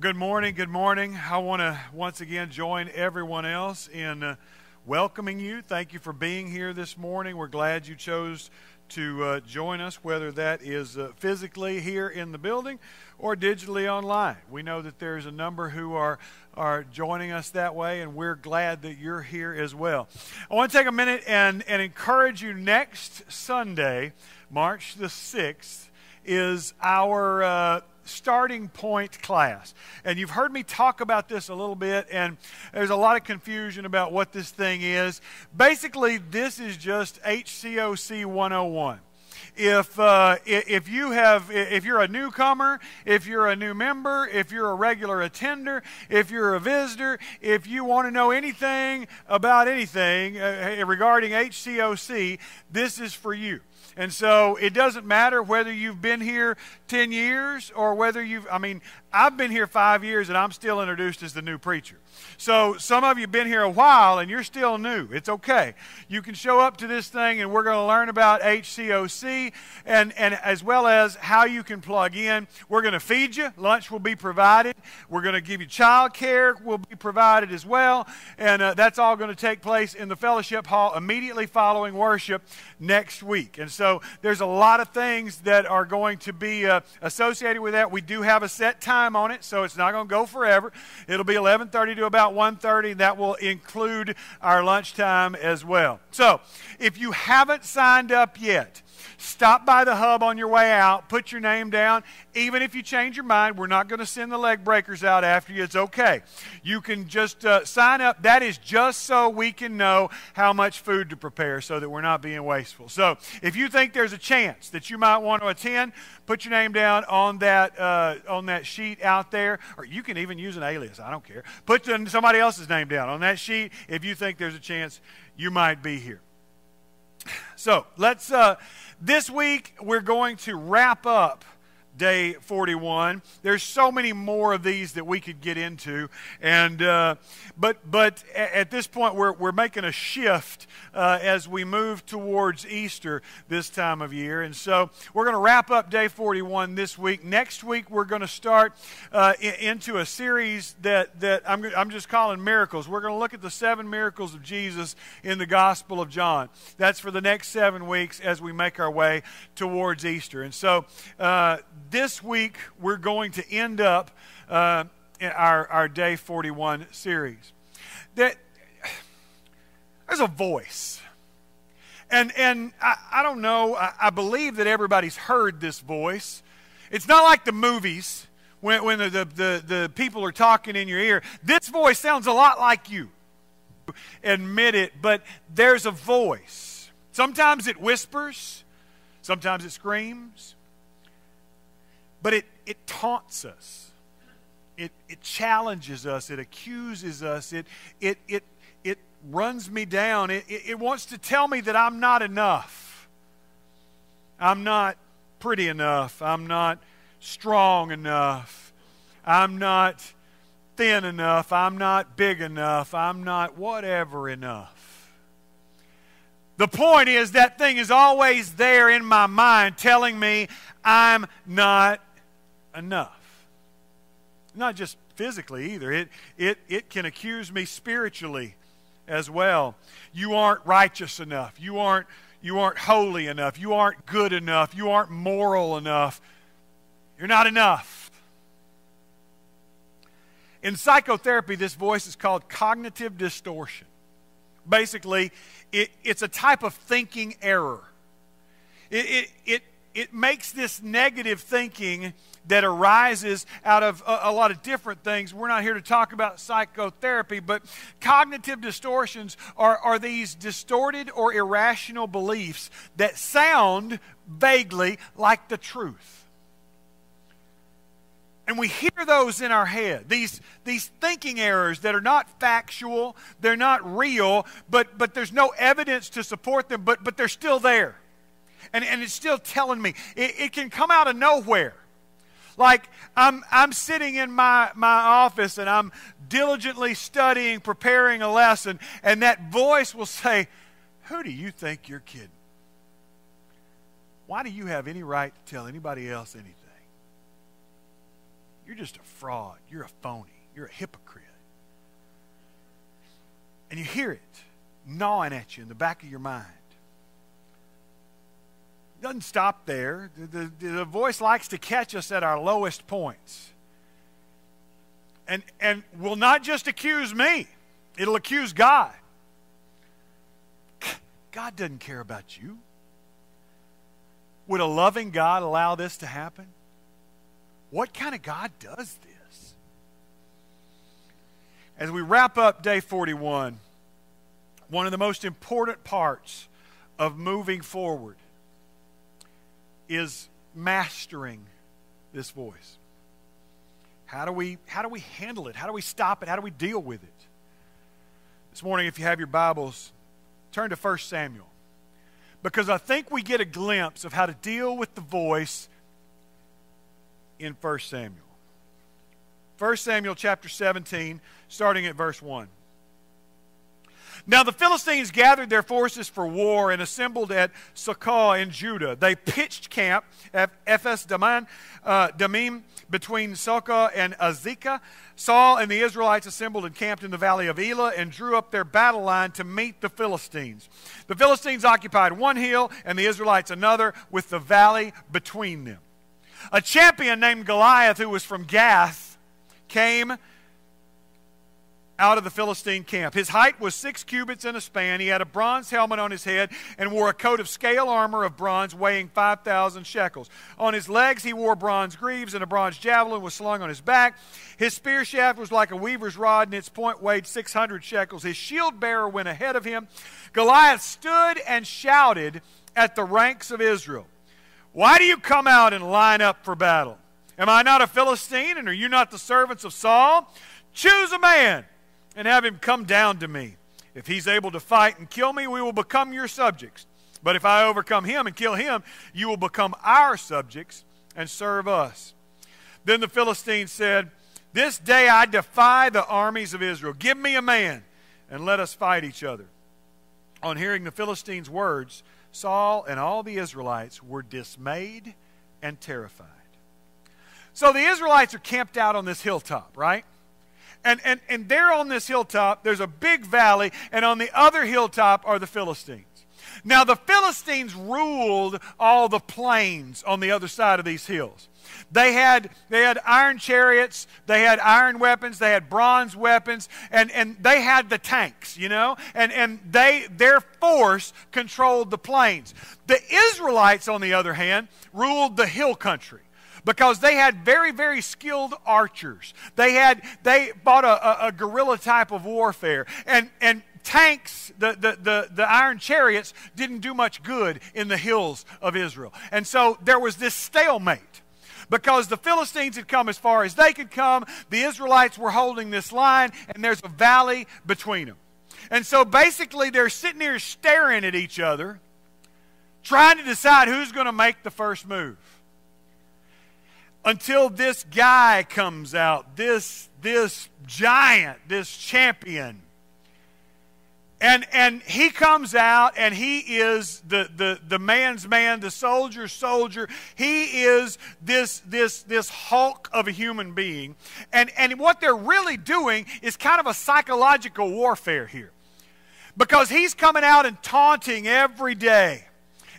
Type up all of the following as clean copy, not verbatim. Well, good morning, good morning. I want to once again join everyone else in welcoming you. Thank you for being here this morning. We're glad you chose to join us, whether that is physically here in the building or digitally online. We know that there's a number who are joining us that way, and we're glad that you're here as well. I want to take a minute and encourage you. Next Sunday, March the 6th, is our starting point class. And you've heard me talk about this a little bit, and there's a lot of confusion about what this thing is. Basically, this is just HCOC 101. If you're a newcomer, if you're a new member, if you're a regular attender, if you're a visitor, if you want to know anything about anything regarding HCOC, this is for you. And so it doesn't matter whether you've been here 10 years or whether you've, I mean, I've been here 5 years and I'm still introduced as the new preacher. So some of you have been here a while and you're still new. It's okay. You can show up to this thing and we're going to learn about HCOC and as well as how you can plug in. We're going to feed you. Lunch will be provided. We're going to give you child care will be provided as well. And that's all going to take place in the fellowship hall immediately following worship next week. And so there's a lot of things that are going to be associated with that. We do have a set time on it, so it's not going to go forever. It'll be 11:30 to about 1:30. That will include our lunchtime as well. So if you haven't signed up yet, stop by the hub on your way out. Put your name down. Even if you change your mind, we're not going to send the leg breakers out after you. It's okay. You can just sign up. That is just so we can know how much food to prepare so that we're not being wasteful. So if you think there's a chance that you might want to attend, put your name down on that sheet out there. Or you can even use an alias. I don't care. Put somebody else's name down on that sheet if you think there's a chance you might be here. So let's, this week we're going to wrap up day 41. There's so many more of these that we could get into, and but at this point we're making a shift as we move towards Easter this time of year, and so we're going to wrap up day 41 this week. Next week we're going to start into a series that I'm just calling miracles. We're going to look at the 7 miracles of Jesus in the Gospel of John. That's for the next 7 weeks as we make our way towards Easter, and so. This week, we're going to end up in our Day 41 series. There's a voice. And I don't know, I believe that everybody's heard this voice. It's not like the movies when the people are talking in your ear. This voice sounds a lot like you. Admit it, but there's a voice. Sometimes it whispers. Sometimes it screams. But it taunts us. It challenges us. It accuses us. It runs me down. It wants to tell me that I'm not enough. I'm not pretty enough. I'm not strong enough. I'm not thin enough. I'm not big enough. I'm not whatever enough. The point is that thing is always there in my mind telling me I'm not enough. Not just physically either. It can accuse me spiritually as well. You aren't righteous enough. You aren't holy enough. You aren't good enough. You aren't moral enough. You're not enough. In psychotherapy, this voice is called cognitive distortion. Basically, it's a type of thinking error. It makes this negative thinking that arises out of a lot of different things. We're not here to talk about psychotherapy, but cognitive distortions are these distorted or irrational beliefs that sound vaguely like the truth. And we hear those in our head, these thinking errors that are not factual, they're not real, but there's no evidence to support them, but they're still there. And it's still telling me. It can come out of nowhere. Like I'm sitting in my office and I'm diligently studying, preparing a lesson, and that voice will say, "Who do you think you're kidding? Why do you have any right to tell anybody else anything? You're just a fraud. You're a phony. You're a hypocrite. And you hear it gnawing at you in the back of your mind. It doesn't stop there. The voice likes to catch us at our lowest points. And will not just accuse me. It'll accuse God. God doesn't care about you. Would a loving God allow this to happen? What kind of God does this? As we wrap up day 41, one of the most important parts of moving forward is mastering this voice. How do we handle it? How do we stop it? How do we deal with it? This morning, if you have your Bibles, turn to 1 Samuel. Because I think we get a glimpse of how to deal with the voice in 1 Samuel. 1 Samuel chapter 17, starting at verse 1. Now the Philistines gathered their forces for war and assembled at Sokoh in Judah. They pitched camp at Ephes Damim between Sokoh and Azekah. Saul and the Israelites assembled and camped in the valley of Elah and drew up their battle line to meet the Philistines. The Philistines occupied one hill and the Israelites another, with the valley between them. A champion named Goliath, who was from Gath, came out of the Philistine camp. His height was 6 cubits and a span. He had a bronze helmet on his head and wore a coat of scale armor of bronze weighing 5,000 shekels. On his legs he wore bronze greaves, and a bronze javelin was slung on his back. His spear shaft was like a weaver's rod, and its point weighed 600 shekels. His shield bearer went ahead of him. Goliath stood and shouted at the ranks of Israel, "Why do you come out and line up for battle? Am I not a Philistine, and are you not the servants of Saul? Choose a man and have him come down to me. If he's able to fight and kill me, we will become your subjects. But if I overcome him and kill him, you will become our subjects and serve us." Then the Philistines said, "This day I defy the armies of Israel. Give me a man, and let us fight each other." On hearing the Philistines' words, Saul and all the Israelites were dismayed and terrified. So the Israelites are camped out on this hilltop, right? And there on this hilltop, there's a big valley, and on the other hilltop are the Philistines. Now, the Philistines ruled all the plains on the other side of these hills. They had iron chariots, they had iron weapons, they had bronze weapons, and they had the tanks, you know? And their force controlled the plains. The Israelites, on the other hand, ruled the hill country, because they had very, very skilled archers. They fought a guerrilla type of warfare. And tanks, the iron chariots, didn't do much good in the hills of Israel. And so there was this stalemate, because the Philistines had come as far as they could come. The Israelites were holding this line, and there's a valley between them. And so basically they're sitting here staring at each other, trying to decide who's going to make the first move. Until this guy comes out, this giant, this champion. And he comes out, and he is the man's man, the soldier's soldier. He is this hulk of a human being. And what they're really doing is kind of a psychological warfare here, because he's coming out and taunting every day.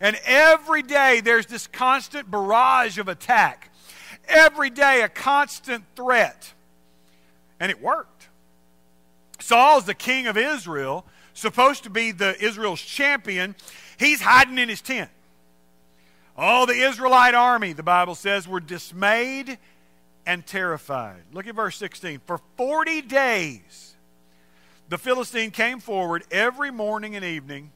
And every day there's this constant barrage of attack. Every day a constant threat. And it worked. Saul's the king of Israel, supposed to be the Israel's champion. He's hiding in his tent. All the Israelite army, the Bible says, were dismayed and terrified. Look at verse 16. For 40 days the Philistine came forward every morning and evening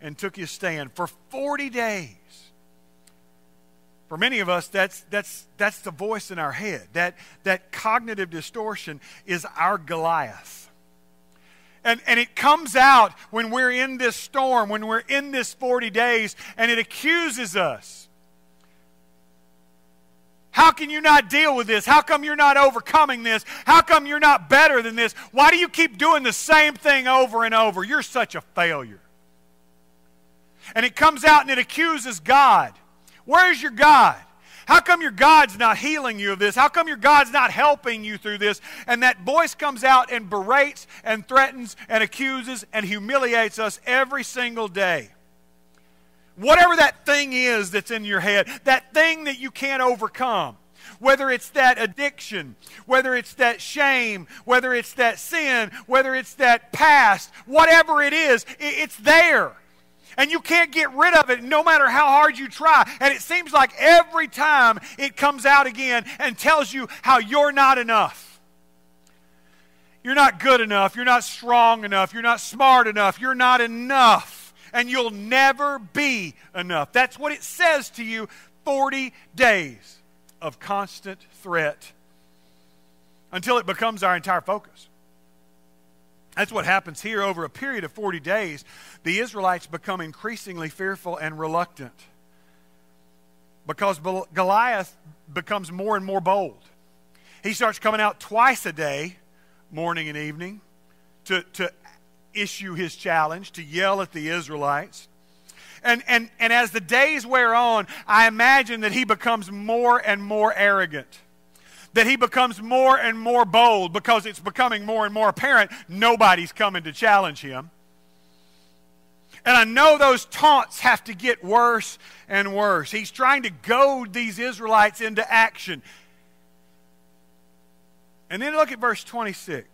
and took his stand. For 40 days. For many of us, that's the voice in our head. That cognitive distortion is our Goliath. And it comes out when we're in this storm, when we're in this 40 days, and it accuses us. How can you not deal with this? How come you're not overcoming this? How come you're not better than this? Why do you keep doing the same thing over and over? You're such a failure. And it comes out and it accuses God. Where's your God? How come your God's not healing you of this? How come your God's not helping you through this? And that voice comes out and berates and threatens and accuses and humiliates us every single day. Whatever that thing is that's in your head, that thing that you can't overcome, whether it's that addiction, whether it's that shame, whether it's that sin, whether it's that past, whatever it is, it's there. And you can't get rid of it no matter how hard you try. And it seems like every time it comes out again and tells you how you're not enough. You're not good enough. You're not strong enough. You're not smart enough. You're not enough. And you'll never be enough. That's what it says to you. 40 days of constant threat until it becomes our entire focus. That's what happens here. Over a period of 40 days, the Israelites become increasingly fearful and reluctant because Goliath becomes more and more bold. He starts coming out twice a day, morning and evening, to issue his challenge, to yell at the Israelites. And as the days wear on, I imagine that he becomes more and more arrogant, that he becomes more and more bold, because it's becoming more and more apparent nobody's coming to challenge him. And I know those taunts have to get worse and worse. He's trying to goad these Israelites into action. And then look at verse 26.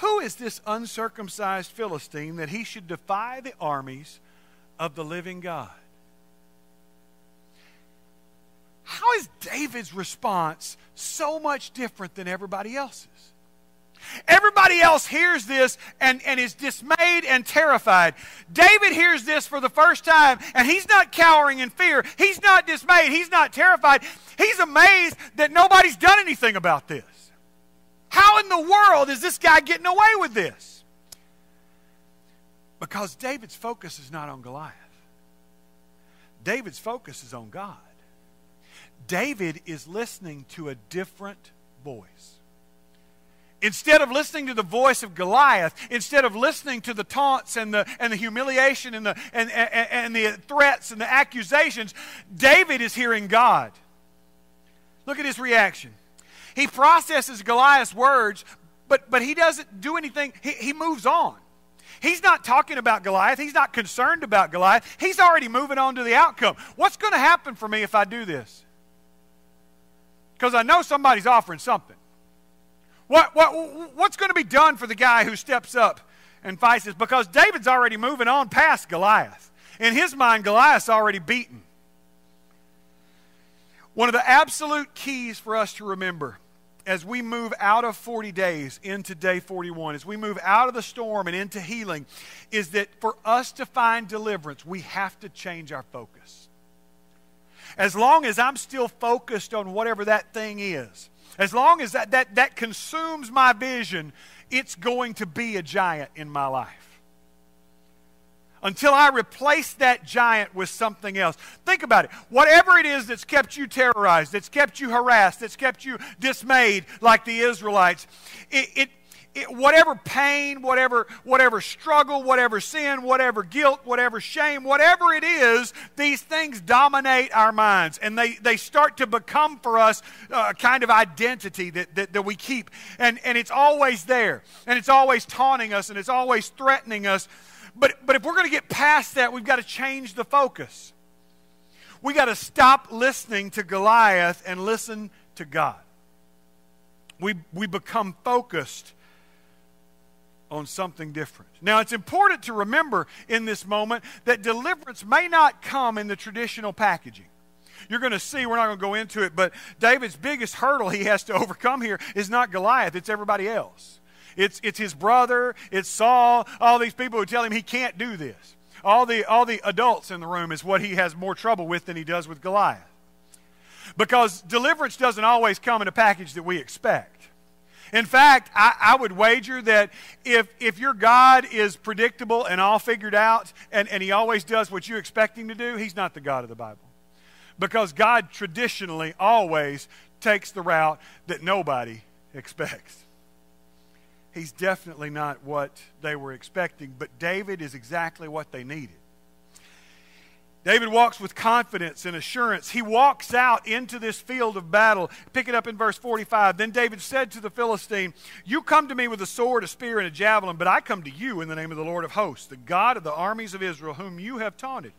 Who is this uncircumcised Philistine that he should defy the armies of the living God? How is David's response so much different than everybody else's? Everybody else hears this and is dismayed and terrified. David hears this for the first time, and he's not cowering in fear. He's not dismayed. He's not terrified. He's amazed that nobody's done anything about this. How in the world is this guy getting away with this? Because David's focus is not on Goliath. David's focus is on God. David is listening to a different voice. Instead of listening to the voice of Goliath, instead of listening to the taunts and the humiliation and the threats and the accusations, David is hearing God. Look at his reaction. He processes Goliath's words, but he doesn't do anything. He moves on. He's not talking about Goliath. He's not concerned about Goliath. He's already moving on to the outcome. What's going to happen for me if I do this? Because I know somebody's offering something. What's going to be done for the guy who steps up and fights this? Because David's already moving on past Goliath. In his mind, Goliath's already beaten. One of the absolute keys for us to remember as we move out of 40 days into day 41, as we move out of the storm and into healing, is that for us to find deliverance, we have to change our focus. As long as I'm still focused on whatever that thing is, as long as that consumes my vision, it's going to be a giant in my life. Until I replace that giant with something else. Think about it. Whatever it is that's kept you terrorized, that's kept you harassed, that's kept you dismayed like the Israelites, whatever pain, whatever struggle, whatever sin, whatever guilt, whatever shame, whatever it is, these things dominate our minds. And they start to become for us a kind of identity that we keep. And it's always there. And it's always taunting us. And it's always threatening us. But if we're going to get past that, we've got to change the focus. We've got to stop listening to Goliath and listen to God. We become focused on something different. Now, it's important to remember in this moment that deliverance may not come in the traditional packaging. You're going to see, we're not going to go into it, but David's biggest hurdle he has to overcome here is not Goliath, it's everybody else. It's his brother, it's Saul, all these people who tell him he can't do this. All the adults in the room is what he has more trouble with than he does with Goliath. Because deliverance doesn't always come in a package that we expect. In fact, I would wager that if your God is predictable and all figured out and he always does what you expect him to do, he's not the God of the Bible. Because God traditionally always takes the route that nobody expects. He's definitely not what they were expecting, but David is exactly what they needed. David walks with confidence and assurance. He walks out into this field of battle. Pick it up in verse 45. Then David said to the Philistine, "You come to me with a sword, a spear, and a javelin, but I come to you in the name of the Lord of hosts, the God of the armies of Israel, whom you have taunted.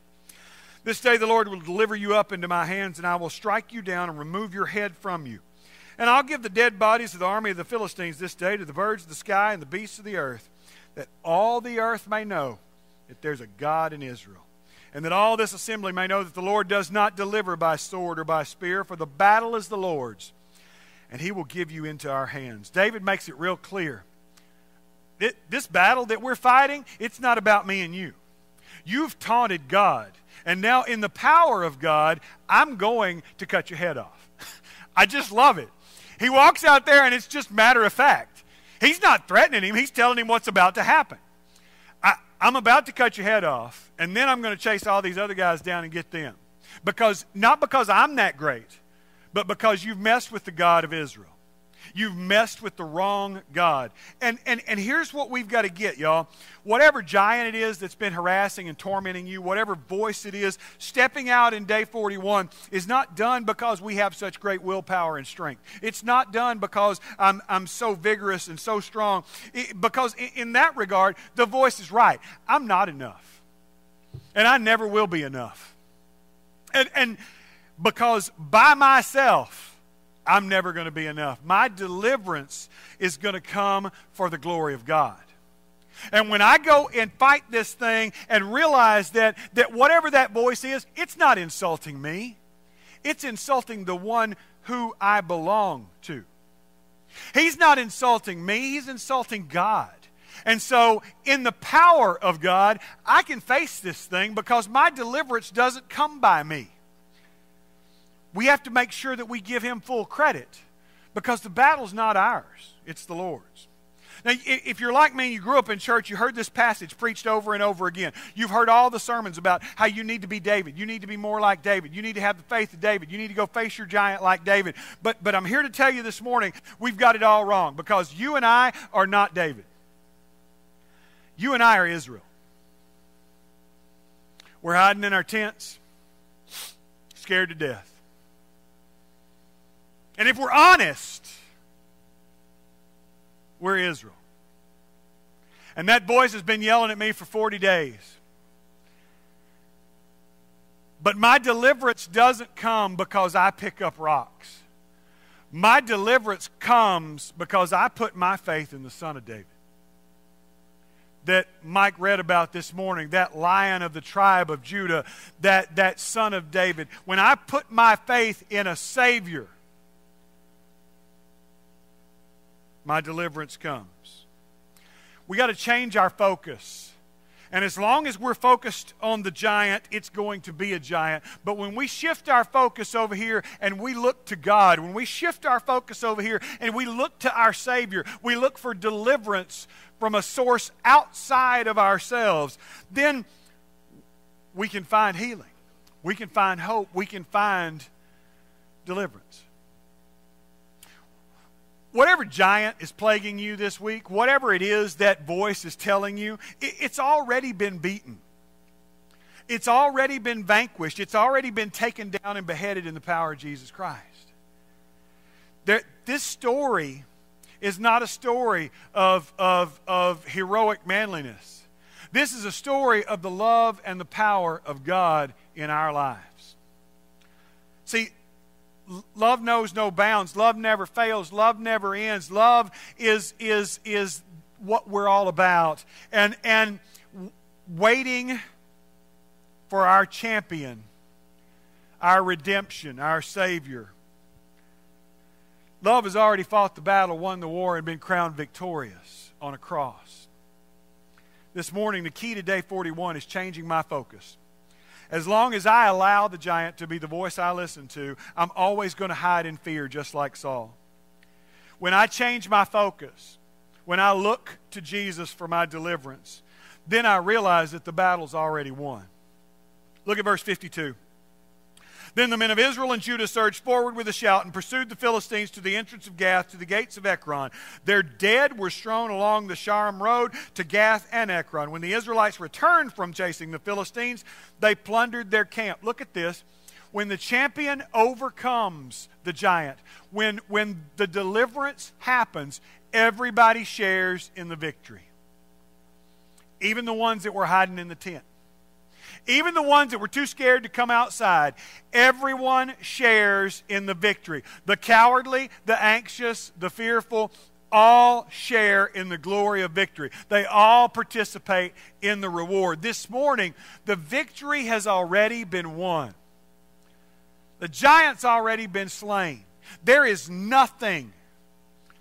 This day the Lord will deliver you up into my hands, and I will strike you down and remove your head from you. And I'll give the dead bodies of the army of the Philistines this day to the birds of the sky and the beasts of the earth, that all the earth may know that there's a God in Israel. And that all this assembly may know that the Lord does not deliver by sword or by spear, for the battle is the Lord's, and he will give you into our hands." David makes it real clear. This battle that we're fighting, it's not about me and you. You've taunted God, and now in the power of God, I'm going to cut your head off. I just love it. He walks out there, and it's just matter of fact. He's not threatening him. He's telling him what's about to happen. I'm about to cut your head off, and then I'm going to chase all these other guys down and get them. Not because I'm that great, but because you've messed with the God of Israel. You've messed with the wrong God. And here's what we've got to get, y'all. Whatever giant it is that's been harassing and tormenting you, whatever voice it is, stepping out in day 41 is not done because we have such great willpower and strength. It's not done because I'm so vigorous and so strong. Because in that regard, the voice is right. I'm not enough. And I never will be enough. And because by myself, I'm never going to be enough. My deliverance is going to come for the glory of God. And when I go and fight this thing and realize that whatever that voice is, it's not insulting me. It's insulting the one who I belong to. He's not insulting me. He's insulting God. And so in the power of God, I can face this thing because my deliverance doesn't come by me. We have to make sure that we give him full credit because the battle's not ours. It's the Lord's. Now, if you're like me and you grew up in church, you heard this passage preached over and over again. You've heard all the sermons about how you need to be David. You need to be more like David. You need to have the faith of David. You need to go face your giant like David. But I'm here to tell you this morning, we've got it all wrong because you and I are not David. You and I are Israel. We're hiding in our tents, scared to death. And if we're honest, we're Israel. And that voice has been yelling at me for 40 days. But my deliverance doesn't come because I pick up rocks. My deliverance comes because I put my faith in the Son of David. That Mike read about this morning, that Lion of the tribe of Judah, that Son of David. When I put my faith in a Savior, my deliverance comes. We got to change our focus. And as long as we're focused on the giant, it's going to be a giant. But when we shift our focus over here and we look to God, when we shift our focus over here and we look to our Savior, we look for deliverance from a source outside of ourselves, then we can find healing. We can find hope. We can find deliverance. Whatever giant is plaguing you this week, whatever it is that voice is telling you, it's already been beaten. It's already been vanquished. It's already been taken down and beheaded in the power of Jesus Christ. This story is not a story of heroic manliness. This is a story of the love and the power of God in our lives. See, love knows no bounds. Love never fails. Love never ends. Love is what we're all about. And waiting for our champion, our redemption, our Savior. Love has already fought the battle, won the war, and been crowned victorious on a cross. This morning, the key to day 41 is changing my focus. As long as I allow the giant to be the voice I listen to, I'm always going to hide in fear just like Saul. When I change my focus, when I look to Jesus for my deliverance, then I realize that the battle's already won. Look at verse 52. Then the men of Israel and Judah surged forward with a shout and pursued the Philistines to the entrance of Gath, to the gates of Ekron. Their dead were strewn along the Sharem Road to Gath and Ekron. When the Israelites returned from chasing the Philistines, they plundered their camp. Look at this. When the champion overcomes the giant, when the deliverance happens, everybody shares in the victory. Even the ones that were hiding in the tent. Even the ones that were too scared to come outside, everyone shares in the victory. The cowardly, the anxious, the fearful, all share in the glory of victory. They all participate in the reward. This morning, the victory has already been won. The giant's already been slain. There is nothing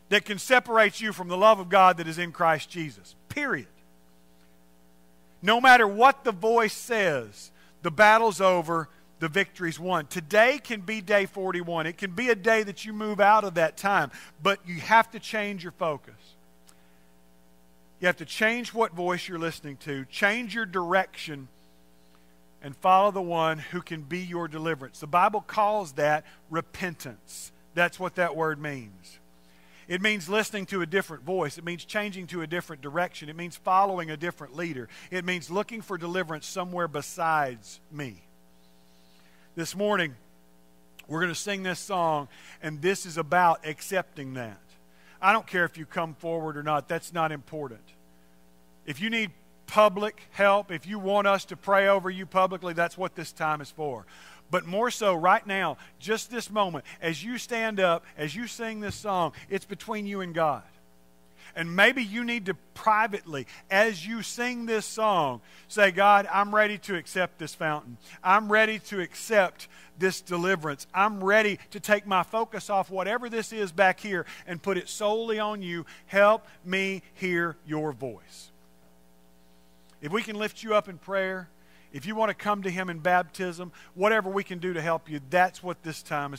that can separate you from the love of God that is in Christ Jesus. Period. No matter what the voice says, the battle's over, the victory's won. Today can be day 41. It can be a day that you move out of that time, but you have to change your focus. You have to change what voice you're listening to, change your direction, and follow the one who can be your deliverance. The Bible calls that repentance. That's what that word means. It means listening to a different voice. It means changing to a different direction. It means following a different leader. It means looking for deliverance somewhere besides me. This morning, we're going to sing this song, and this is about accepting that. I don't care if you come forward or not. That's not important. If you need public help, if you want us to pray over you publicly, that's what this time is for. But more so right now, just this moment, as you stand up, as you sing this song, it's between you and God. And maybe you need to privately, as you sing this song, say, God, I'm ready to accept this fountain. I'm ready to accept this deliverance. I'm ready to take my focus off whatever this is back here and put it solely on you. Help me hear your voice. If we can lift you up in prayer, if you want to come to Him in baptism, whatever we can do to help you, that's what this time is for.